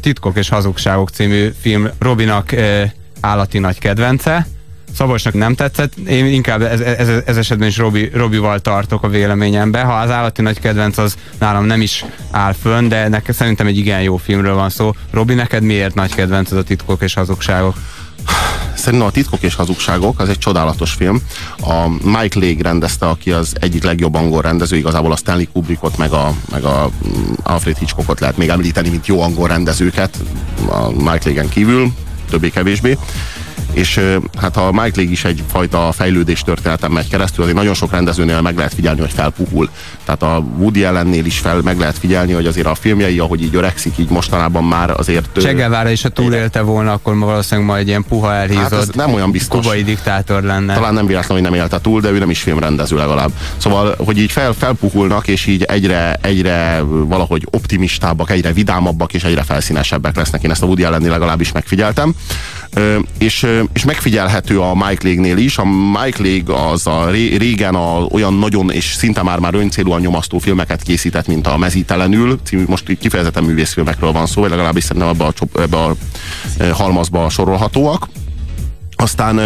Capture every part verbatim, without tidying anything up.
Titkok és hazugságok című film Robinak e, állati nagy kedvence. Szabolcsnak nem tetszett, én inkább ez, ez, ez esetben is Robi, Robival tartok a véleményembe. Ha az állati nagy kedvenc, az nálam nem is áll fönn, de nekem szerintem egy igen jó filmről van szó. Robi, neked miért nagy kedvenc ez a Titkok és hazugságok? Szerintem a Titkok és hazugságok az egy csodálatos film. A Mike Leigh rendezte, aki az egyik legjobb angol rendező, igazából a Stanley Kubrickot, meg a, meg a Alfred Hitchcockot lehet még említeni, mint jó angol rendezőket, a Mike Leighen kívül, többé-kevésbé. És hát a Mike Leigh is egyfajta fejlődés történeten megy keresztül, azért nagyon sok rendezőnél meg lehet figyelni, hogy felpuhul. Tehát a Woody Allennél is fel meg lehet figyelni, hogy azért a filmjei, ahogy így öregszik, így mostanában már azért... Csegevára is, ha túlélte volna, akkor valószínűleg majd egy ilyen puha elhízott, hát ez nem olyan biztos. Kubai diktátor lenne. Talán nem véletlen, hogy nem élte túl, de ő nem is filmrendező legalább. Szóval, hogy így fel, felpuhulnak, és így egyre, egyre valahogy optimistábbak, egyre vidámabbak, és egyre felszínesebbek lesznek. Én ezt a Woody Allennél legalábbis megfigyeltem. Ö, és, és megfigyelhető a Mike Leigh-nél is. A Mike Leigh az a ré, régen a, olyan nagyon és szinte már már öncélúan nyomasztó filmeket készített, mint a Mezítelenül című, most kifejezetten művészfilmekről van szó, vagy legalábbis szerintem ebbe a, ebbe a halmazba sorolhatóak. Aztán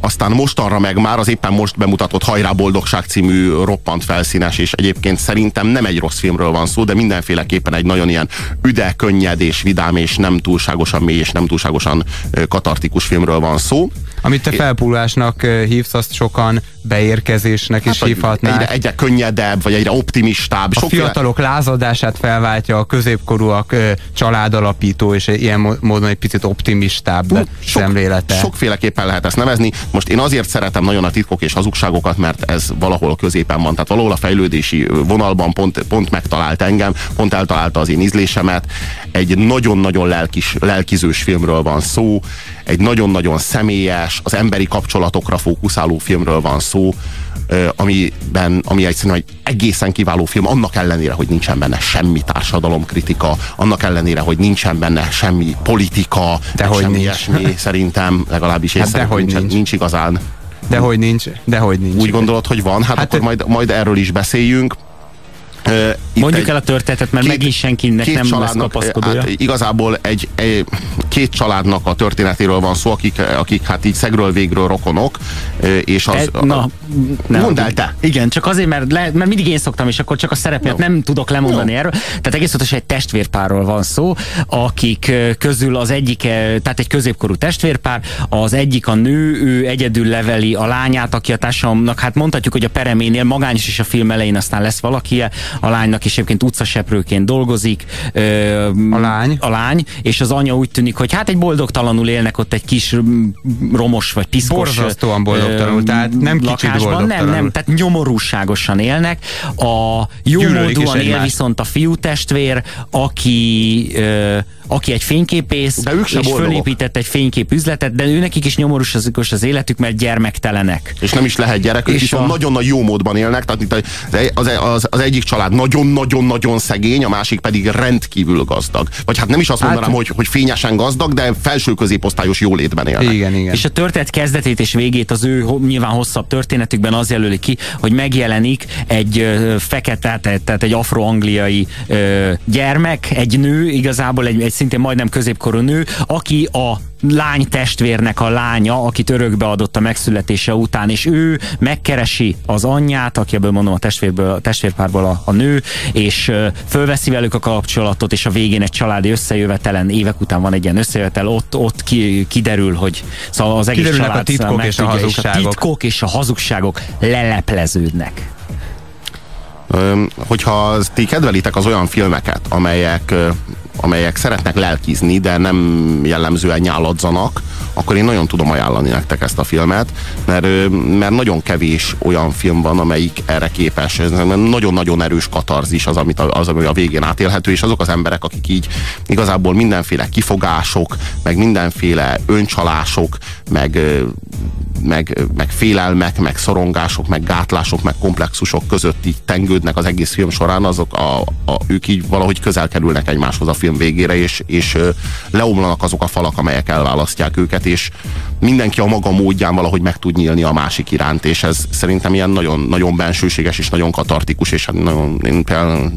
Aztán mostanra meg már az éppen most bemutatott Hajrá Boldogság című roppant felszínes, és egyébként szerintem nem egy rossz filmről van szó, de mindenféleképpen egy nagyon ilyen üde, könnyed és vidám, és nem túlságosan mély, és nem túlságosan katartikus filmről van szó. Amit te felpúlásnak hívsz, azt sokan beérkezésnek hát is hívhatnák. Egyre, egyre könnyedebb, vagy egyre optimistább. A fiatalok le... lázadását felváltja, a középkorúak családalapító, és ilyen módon egy picit optimistább uh, sok, szemlélete. Sokféleképpen lehet ezt nevezni. Most én azért szeretem nagyon a Titkok és hazugságokat, mert ez valahol középen van. Tehát valahol a fejlődési vonalban pont, pont megtalált engem, pont eltalálta az én ízlésemet. Egy nagyon-nagyon lelkis, lelkizős filmről van szó, egy nagyon-nagyon személyes, az emberi kapcsolatokra fókuszáló filmről van szó, amiben, ami egyszerűen egy egészen kiváló film, annak ellenére, hogy nincsen benne semmi társadalomkritika, annak ellenére, hogy nincsen benne semmi politika, semmi ilyesmi, szerintem, legalábbis én hát szerintem nincs, nincs. nincs igazán. Dehogy nincs, dehogy nincs. Úgy gondolod, hogy van? Hát, hát akkor majd, majd erről is beszéljünk. Uh, Mondjuk egy, el a történetet, mert két, megint senkinek nem lesz kapaszkodója. Hát igazából egy, egy, két családnak a történetéről van szó, akik, akik hát így szegről végről rokonok, és az... Te, na, a, mondd el te! Igen, csak azért, mert, le, mert mindig én szoktam, és akkor csak a szerepet nem tudok lemondani no. erről. Tehát egész pontosan egy testvérpárról van szó, akik közül az egyik, tehát egy középkorú testvérpár, az egyik a nő, ő egyedül leveli a lányát, aki a társadalomnak, hát mondhatjuk, hogy a pereménél, magányos is a film elején, aztán lesz valaki. A lánynak is egyébként utcaseprőként dolgozik. Ö, a lány. A lány, és az anya úgy tűnik, hogy hát egy boldogtalanul élnek ott egy kis romos vagy piszkos. Borzasztóan boldogtalanul, tehát nem kicsit boldogtalanul. Nem, nem, tehát nyomorúságosan élnek. A jómódúan él viszont a fiú testvér, aki, ö, aki egy fényképész, és fölépített egy fényképüzletet, de őnekik is nyomorúságos az életük, mert gyermektelenek. És nem is lehet gyerekük, és viszont a... nagyon nagy jó módban élnek, tehát az, az, az egyik család nagyon-nagyon-nagyon szegény, a másik pedig rendkívül gazdag. Vagy hát nem is azt mondanám, hát, hogy, hogy fényesen gazdag, de felső középosztályos jólétben élnek. Igen, igen. És a történet kezdetét és végét az ő nyilván hosszabb történetükben az jelöli ki, hogy megjelenik egy fekete, tehát egy afro-angliai gyermek, egy nő, igazából egy, egy szintén majdnem középkorú nő, aki a lány testvérnek a lánya, akit örökbe adott a megszületése után, és ő megkeresi az anyját, aki ebből mondom a, testvérből, a testvérpárból a, a nő, és ö, fölveszi velük a kapcsolatot, és a végén egy családi összejövetelen, évek után van egy ilyen összejövetel, ott, ott ki, kiderül, hogy szóval az egész kiderülnek család a titkok és a, és a titkok és a hazugságok lelepleződnek. Öm, hogyha ti kedvelitek az olyan filmeket, amelyek amelyek szeretnek lelkizni, de nem jellemzően nyáladzanak, akkor én nagyon tudom ajánlani nektek ezt a filmet, mert, mert nagyon kevés olyan film van, amelyik erre képes. Nagyon-nagyon erős katarzis az, amit a, az, ami a végén átélhető, és azok az emberek, akik így igazából mindenféle kifogások, meg mindenféle öncsalások, meg, meg, meg félelmek, meg szorongások, meg gátlások, meg komplexusok között így tengődnek az egész film során, azok a, a, ők így valahogy közel kerülnek egymáshoz a film végére, és, és leomlanak azok a falak, amelyek elválasztják őket, és mindenki a maga módján valahogy meg tud nyílni a másik iránt, és ez szerintem ilyen nagyon, nagyon bensőséges és nagyon katartikus, és nagyon, én például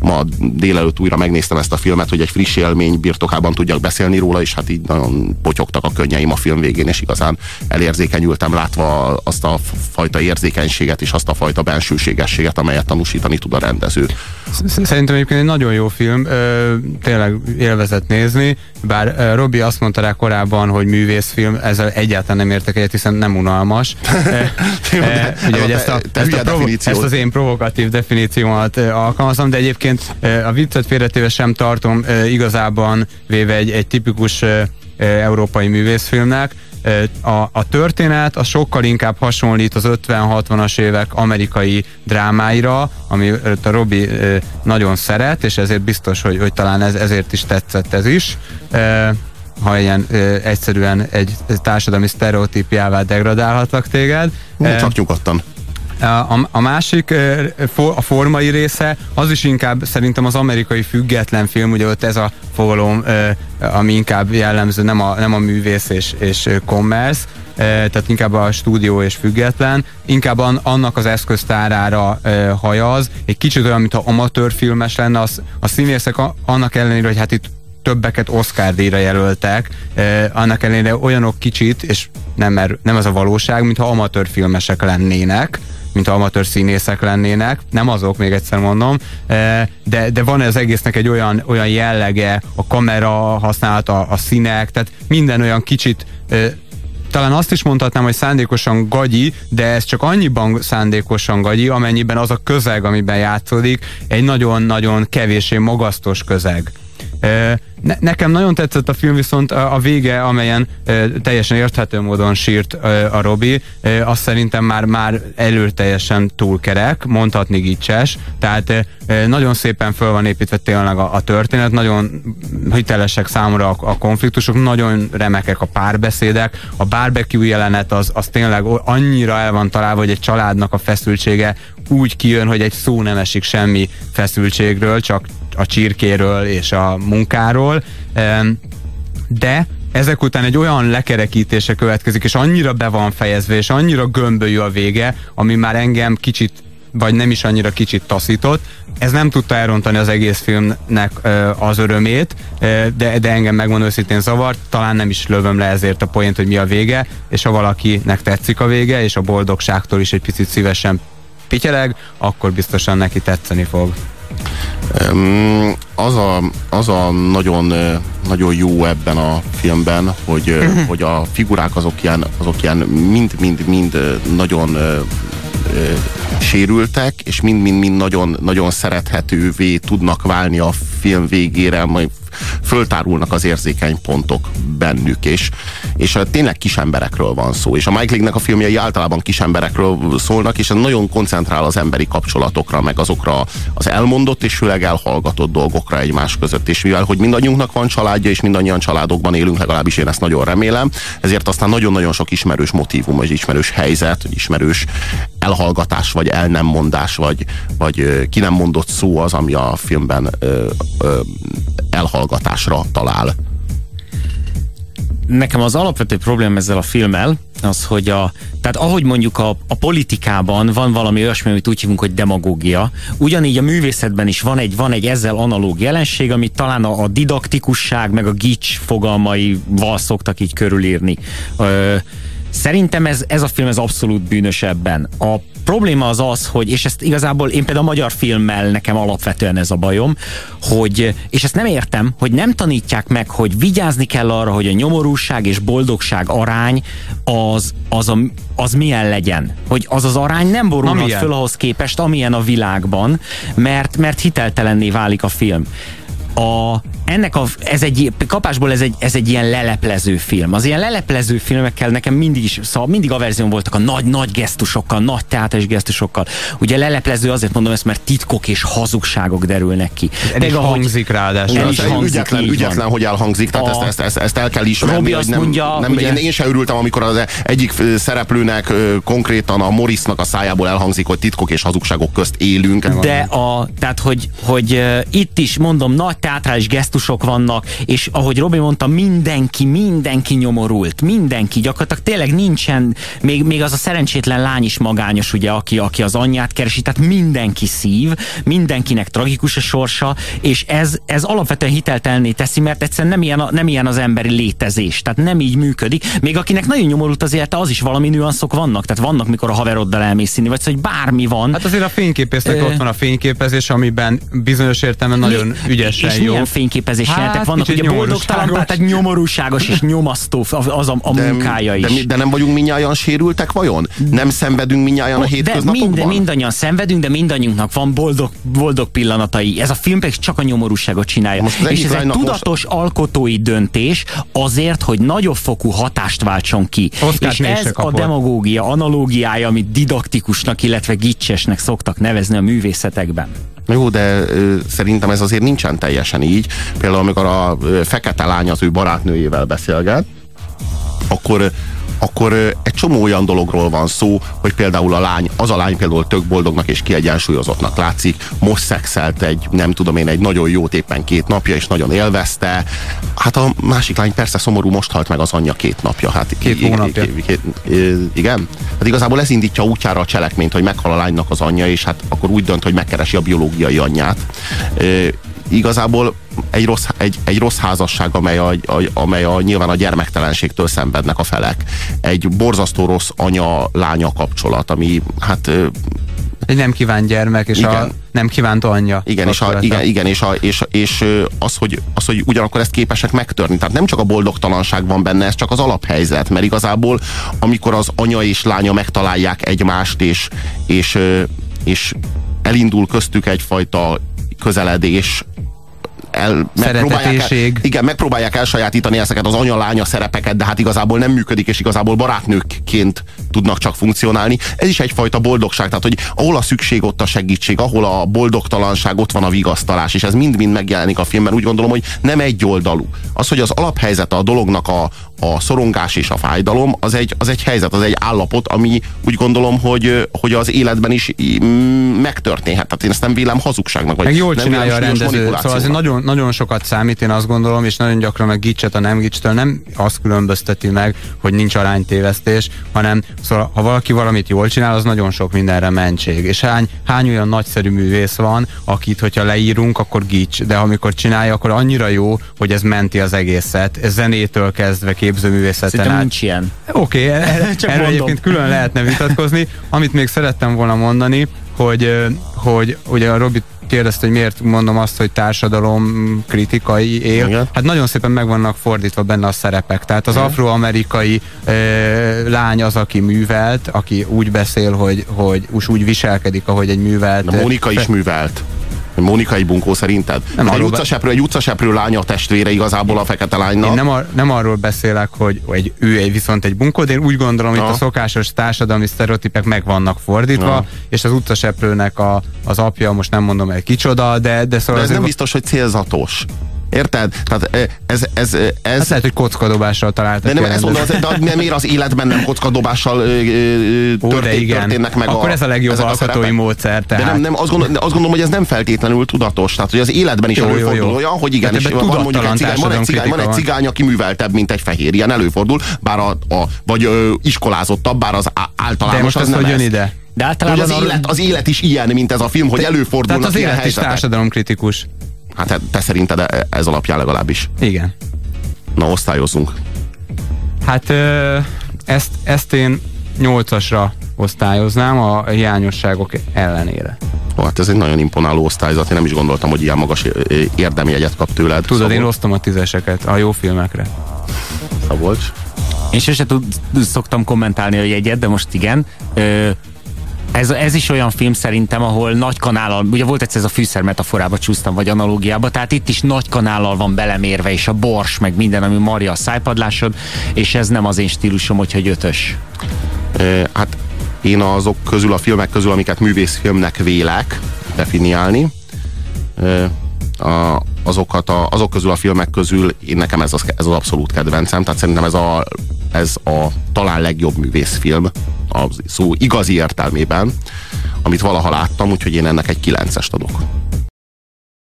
ma délelőtt újra megnéztem ezt a filmet, hogy egy friss élmény birtokában tudjak beszélni róla, és hát így nagyon potyogtak a könnyeim a film végén, és igazán elérzékenyültem látva azt a fajta érzékenységet és azt a fajta bensőségességet, amelyet tanúsítani tud a rendező. Szerintem egyébként egy nagyon jó film, tényleg élvezett nézni, bár Robi azt mondta rá korábban, hogy művészfilm, ezzel egyáltalán nem értek egyet, hiszen nem unalmas. E, ugye, hogy ezt, a, ezt, a provo- ezt az én provokatív definíciómat alkalmazom, de egyébként a viccet félretéve sem tartom igazában véve egy, egy tipikus európai művészfilmnek. A, a történet az sokkal inkább hasonlít az ötven-hatvanas évek amerikai drámáira, ami a Robi nagyon szeret, és ezért biztos, hogy, hogy talán ez, ezért is tetszett ez is. Ha ilyen ö, egyszerűen egy társadalmi sztereotípiává degradálhatlak téged. Hú, csak nyugodtan. A, a másik, a formai része, az is inkább szerintem az amerikai független film, ugye ott ez a fogalom, ami inkább jellemző, nem a, nem a művész és, és commerce, tehát inkább a stúdió és független, inkább an, annak az eszköztárára hajaz, egy kicsit olyan, mintha amatőrfilmes lenne, az, a színészek annak ellenére, hogy hát itt többeket Oscar-díjra jelöltek, eh, annak ellenére olyanok kicsit, és nem, er, nem ez a valóság, mintha amatőr filmesek lennének, mintha amatőr színészek lennének, nem azok, még egyszer mondom, eh, de, de van az egésznek egy olyan, olyan jellege, a kamera használata, a színek, tehát minden olyan kicsit, eh, talán azt is mondhatnám, hogy szándékosan gagyi, de ez csak annyiban szándékosan gagyi, amennyiben az a közeg, amiben játszódik, egy nagyon-nagyon kevésbé magasztos közeg. Eh, Nekem nagyon tetszett a film, viszont a vége, amelyen e, teljesen érthető módon sírt e, a Robi, e, azt szerintem már, már előteljesen túlkerek, mondhatni gicses, tehát e, nagyon szépen föl van építve tényleg a, a történet, nagyon hitelesek számomra a, a konfliktusok, nagyon remekek a párbeszédek, a barbecue jelenet az, az tényleg annyira el van találva, hogy egy családnak a feszültsége úgy kijön, hogy egy szó nem esik semmi feszültségről, csak a csirkéről és a munkáról, de ezek után egy olyan lekerekítése következik, és annyira be van fejezve, és annyira gömbölyű a vége, ami már engem kicsit, vagy nem is annyira kicsit taszított. Ez nem tudta elrontani az egész filmnek az örömét, de, de engem megmondom őszintén zavart, talán nem is lövöm le ezért a poént, hogy mi a vége, és ha valakinek tetszik a vége, és a boldogságtól is egy picit szívesen pityeleg, akkor biztosan neki tetszeni fog. Az a, az a nagyon, nagyon jó ebben a filmben, hogy, hogy a figurák azok ilyen, azok ilyen mind, mind, mind nagyon sérültek, és mind-mind-mind nagyon, nagyon szerethetővé tudnak válni a film végére, majd föltárulnak az érzékeny pontok bennük, és, és tényleg kis emberekről van szó, és a Mike Leigh-nek a filmjei általában kis emberekről szólnak, és nagyon koncentrál az emberi kapcsolatokra, meg azokra az elmondott és főleg elhallgatott dolgokra egymás között, és mivel, hogy mindannyiunknak van családja, és mindannyian családokban élünk, legalábbis én ezt nagyon remélem, ezért aztán nagyon-nagyon sok ismerős motívum, vagy ismerős helyzet, ismerős elhallgatás, vagy el nem mondás, vagy, vagy ki nem mondott szó az, ami a filmben ö, ö, elhallgatásra talál. Nekem az alapvető probléma ezzel a filmmel az, hogy a, tehát ahogy mondjuk a, a politikában van valami olyasmi, amit úgy hívunk, hogy demagógia, ugyanígy a művészetben is van egy, van egy ezzel analóg jelenség, amit talán a, a didaktikusság meg a gics fogalmaival szoktak így körülírni. Ö, Szerintem ez, ez a film ez abszolút bűnös ebben. A probléma az az, hogy, és ezt igazából én például a magyar filmmel nekem alapvetően ez a bajom, hogy, és ezt nem értem, hogy nem tanítják meg, hogy vigyázni kell arra, hogy a nyomorúság és boldogság arány az, az, a, az milyen legyen. Hogy az az arány nem borulhat föl ahhoz képest, amilyen a világban, mert, mert hiteltelenné válik a film. A, ennek a, ez egy, kapásból ez egy, ez egy ilyen leleplező film. Az ilyen leleplező filmekkel nekem mindig is, szóval mindig averzión voltak a nagy-nagy gesztusokkal, nagy teátris gesztusokkal. Ugye leleplező, azért mondom ezt, mert titkok és hazugságok derülnek ki. El is ahogy, hangzik ráadásul. El is hangzik, ügyetlen, ügyetlen hogy elhangzik, tehát a, ezt, ezt, ezt el kell ismerni. Robi azt nem, mondja, nem, ugye, én, én se örültem, amikor az egyik szereplőnek konkrétan a Morrisnak a szájából elhangzik, hogy titkok és hazugságok közt élünk. De a, tehát, hogy, hogy itt is mondom, nagy teátrális gesztusok vannak, és ahogy Robi mondta, mindenki, mindenki nyomorult, mindenki, gyakorlatilag tényleg nincsen, még, még az a szerencsétlen lány is magányos, ugye, aki, aki az anyját keresi, tehát mindenki szív, mindenkinek tragikus a sorsa, és ez, ez alapvetően hiteltelenné teszi, mert egyszerűen nem ilyen, a, nem ilyen az emberi létezés, tehát nem így működik, még akinek nagyon nyomorult az élete, az is valami nüanszok vannak, tehát vannak, mikor a haveroddal elmész inni, vagy szóval, hogy bármi van. Hát azért a fényképésznek e... ott van a fényképezés, amiben bizonyos értelemben nagyon Mi... ügyesen és jó. És milyen fényképezés hát, jelentek vannak, ugye boldogtalan, tehát nyomorúságos és nyomasztó az a, a de, munkája is. De, de nem vagyunk mindnyájan sérültek vajon? Nem szenvedünk mindnyájan a hétköznapokban? De mind, mindannyian szenvedünk, de mindannyiunknak van boldog, boldog pillanatai. Ez a film pedig csak a nyomorúságot csinálja. Most és ez egy tudatos most... alkotói döntés azért, hogy nagyobb fokú hatást váltson ki. Oszkát és ez a demagógia, analógiája, amit didaktikusnak, illetve gicsesnek szoktak nevezni a művészetekben. Jó, de ö, szerintem ez azért nincsen teljesen így. Például amikor a ö, fekete lány az ő barátnőjével beszélget, akkor, akkor ö, egy csomó olyan dologról van szó, hogy például a lány, az a lány például tök boldognak és kiegyensúlyozottnak látszik, most szexelt egy, nem tudom én, egy nagyon jót éppen két napja, és nagyon élvezte. Hát a másik lány persze szomorú, most halt meg az anyja két napja. Hát, két hónapja. Igen? Hát igazából ez indítja útjára a cselekményt, hogy meghal a lánynak az anyja, és hát akkor úgy dönt, hogy megkeresi a biológiai anyját. Ö, igazából egy rossz, egy, egy rossz házasság, amely, a, a, amely a, nyilván a gyermektelenségtől szenvednek a felek. Egy borzasztó rossz anya-lánya kapcsolat, ami hát... Egy nem kívánt gyermek, és igen. A nem kívánt anyja. Igen, és, a, igen, igen és, a, és, és az, hogy, az, hogy ugyanakkor ezt képesek megtörni. Tehát nem csak a boldogtalanság van benne, ez csak az alaphelyzet, mert igazából amikor az anya és lánya megtalálják egymást, és, és, és elindul köztük egyfajta közeledés, El, megpróbálják, el, igen, megpróbálják elsajátítani ezeket az anya-lánya szerepeket, de hát igazából nem működik, és igazából barátnőkként tudnak csak funkcionálni. Ez is egyfajta boldogság, tehát hogy ahol a szükség, ott a segítség, ahol a boldogtalanság, ott van a vigasztalás, és ez mind-mind megjelenik a filmben. Úgy gondolom, hogy nem egyoldalú. Az, hogy az alaphelyzete a dolognak a, a szorongás és a fájdalom, az egy, az egy helyzet, az egy állapot, ami úgy gondolom, hogy, hogy az életben is megtörténhet. Tehát én ezt nem vélem hazugságnak, vagy meg jól nem vélem súlyos manipulációnak. Szóval nagyon Nagyon sokat számít, én azt gondolom, és nagyon gyakran a gicset a nem gicstől nem azt különbözteti meg, hogy nincs aránytévesztés, hanem szóval, ha valaki valamit jól csinál, az nagyon sok mindenre mentség. És hány, hány olyan nagyszerű művész van, akit, hogyha leírunk, akkor gics, de amikor csinálja, akkor annyira jó, hogy ez menti az egészet. Ez zenétől kezdve képzőművészeten át. Nincs ilyen. Oké, okay, erről egyébként külön lehetne vitatkozni. Amit még szerettem volna mondani, hogy, hogy ugye a Robi kérdezte, hogy miért mondom azt, hogy társadalom kritikai él. Igen. Hát nagyon szépen meg vannak fordítva benne a szerepek. Tehát az afroamerikai e, lány az, aki művelt, aki úgy beszél, hogy, hogy úgy viselkedik, ahogy egy művelt. De Mónika is művelt. Mónika egy bunkó szerinted? Nem egy utcaseprő, egy utcaseprő lánya a testvére igazából a fekete lánynak. Én nem, ar nem arról beszélek, hogy egy, ő egy viszont egy bunkó, de én úgy gondolom, hogy a szokásos társadalmi sztereotípek meg vannak fordítva, Na. és az utcaseprőnek a, az apja, most nem mondom el kicsoda, de... De, szóval de ez nem biztos, hogy célzatos. Érted? Tehát ez... ez, ez hát lehet, hogy kockadobással találtak. De nem, ez mondom, de miért az életben nem kockadobással történt, Ó, történnek meg. Akkor a, ez a legjobb alkotói módszer. Tehát. De nem, nem, azt, gondolom, azt gondolom, hogy ez nem feltétlenül tudatos. Tehát, hogy az életben is jó, előfordul jó, olyan, hogy igen, és van mondjuk egy cigány, van egy cigány, van egy cigány, aki műveltebb, mint egy fehér. Ilyen előfordul, bár a, a, vagy ö, iskolázottabb, bár az általános. De most az, az nem ez. Ide. De általában az, arra... élet, az élet is ilyen, mint ez a film, hogy előfordul. Tehát az élet is társadalomkritikus. Hát te szerinted ez alapján legalábbis. Igen. Na, osztályozzunk. Hát ezt, ezt én nyolcasra osztályoznám a hiányosságok ellenére. Oh, hát ez egy nagyon imponáló osztályzat. Én nem is gondoltam, hogy ilyen magas érdemjegyet kap tőled. Tudod, Szabolcs. Én osztom a tízeseket a jó filmekre. Szabolcs? Én sose szoktam kommentálni a jegyet, de most igen. Ö Ez, ez is olyan film szerintem, ahol nagy kanállal, ugye volt egyszer ez a fűszer metaforába csúsztam, vagy analógiába, tehát itt is nagy kanállal van belemérve, és a bors, meg minden, ami marja a szájpadlásod, és ez nem az én stílusom, hogyha egy ötös. E, hát én azok közül, a filmek közül, amiket művészfilmnek vélek definiálni, e, a, azokat a, azok közül a filmek közül én nekem ez az, ez az abszolút kedvencem, tehát szerintem ez a, ez a talán legjobb művészfilm, a szó igazi értelmében, amit valaha láttam, úgyhogy én ennek egy kilencest adok.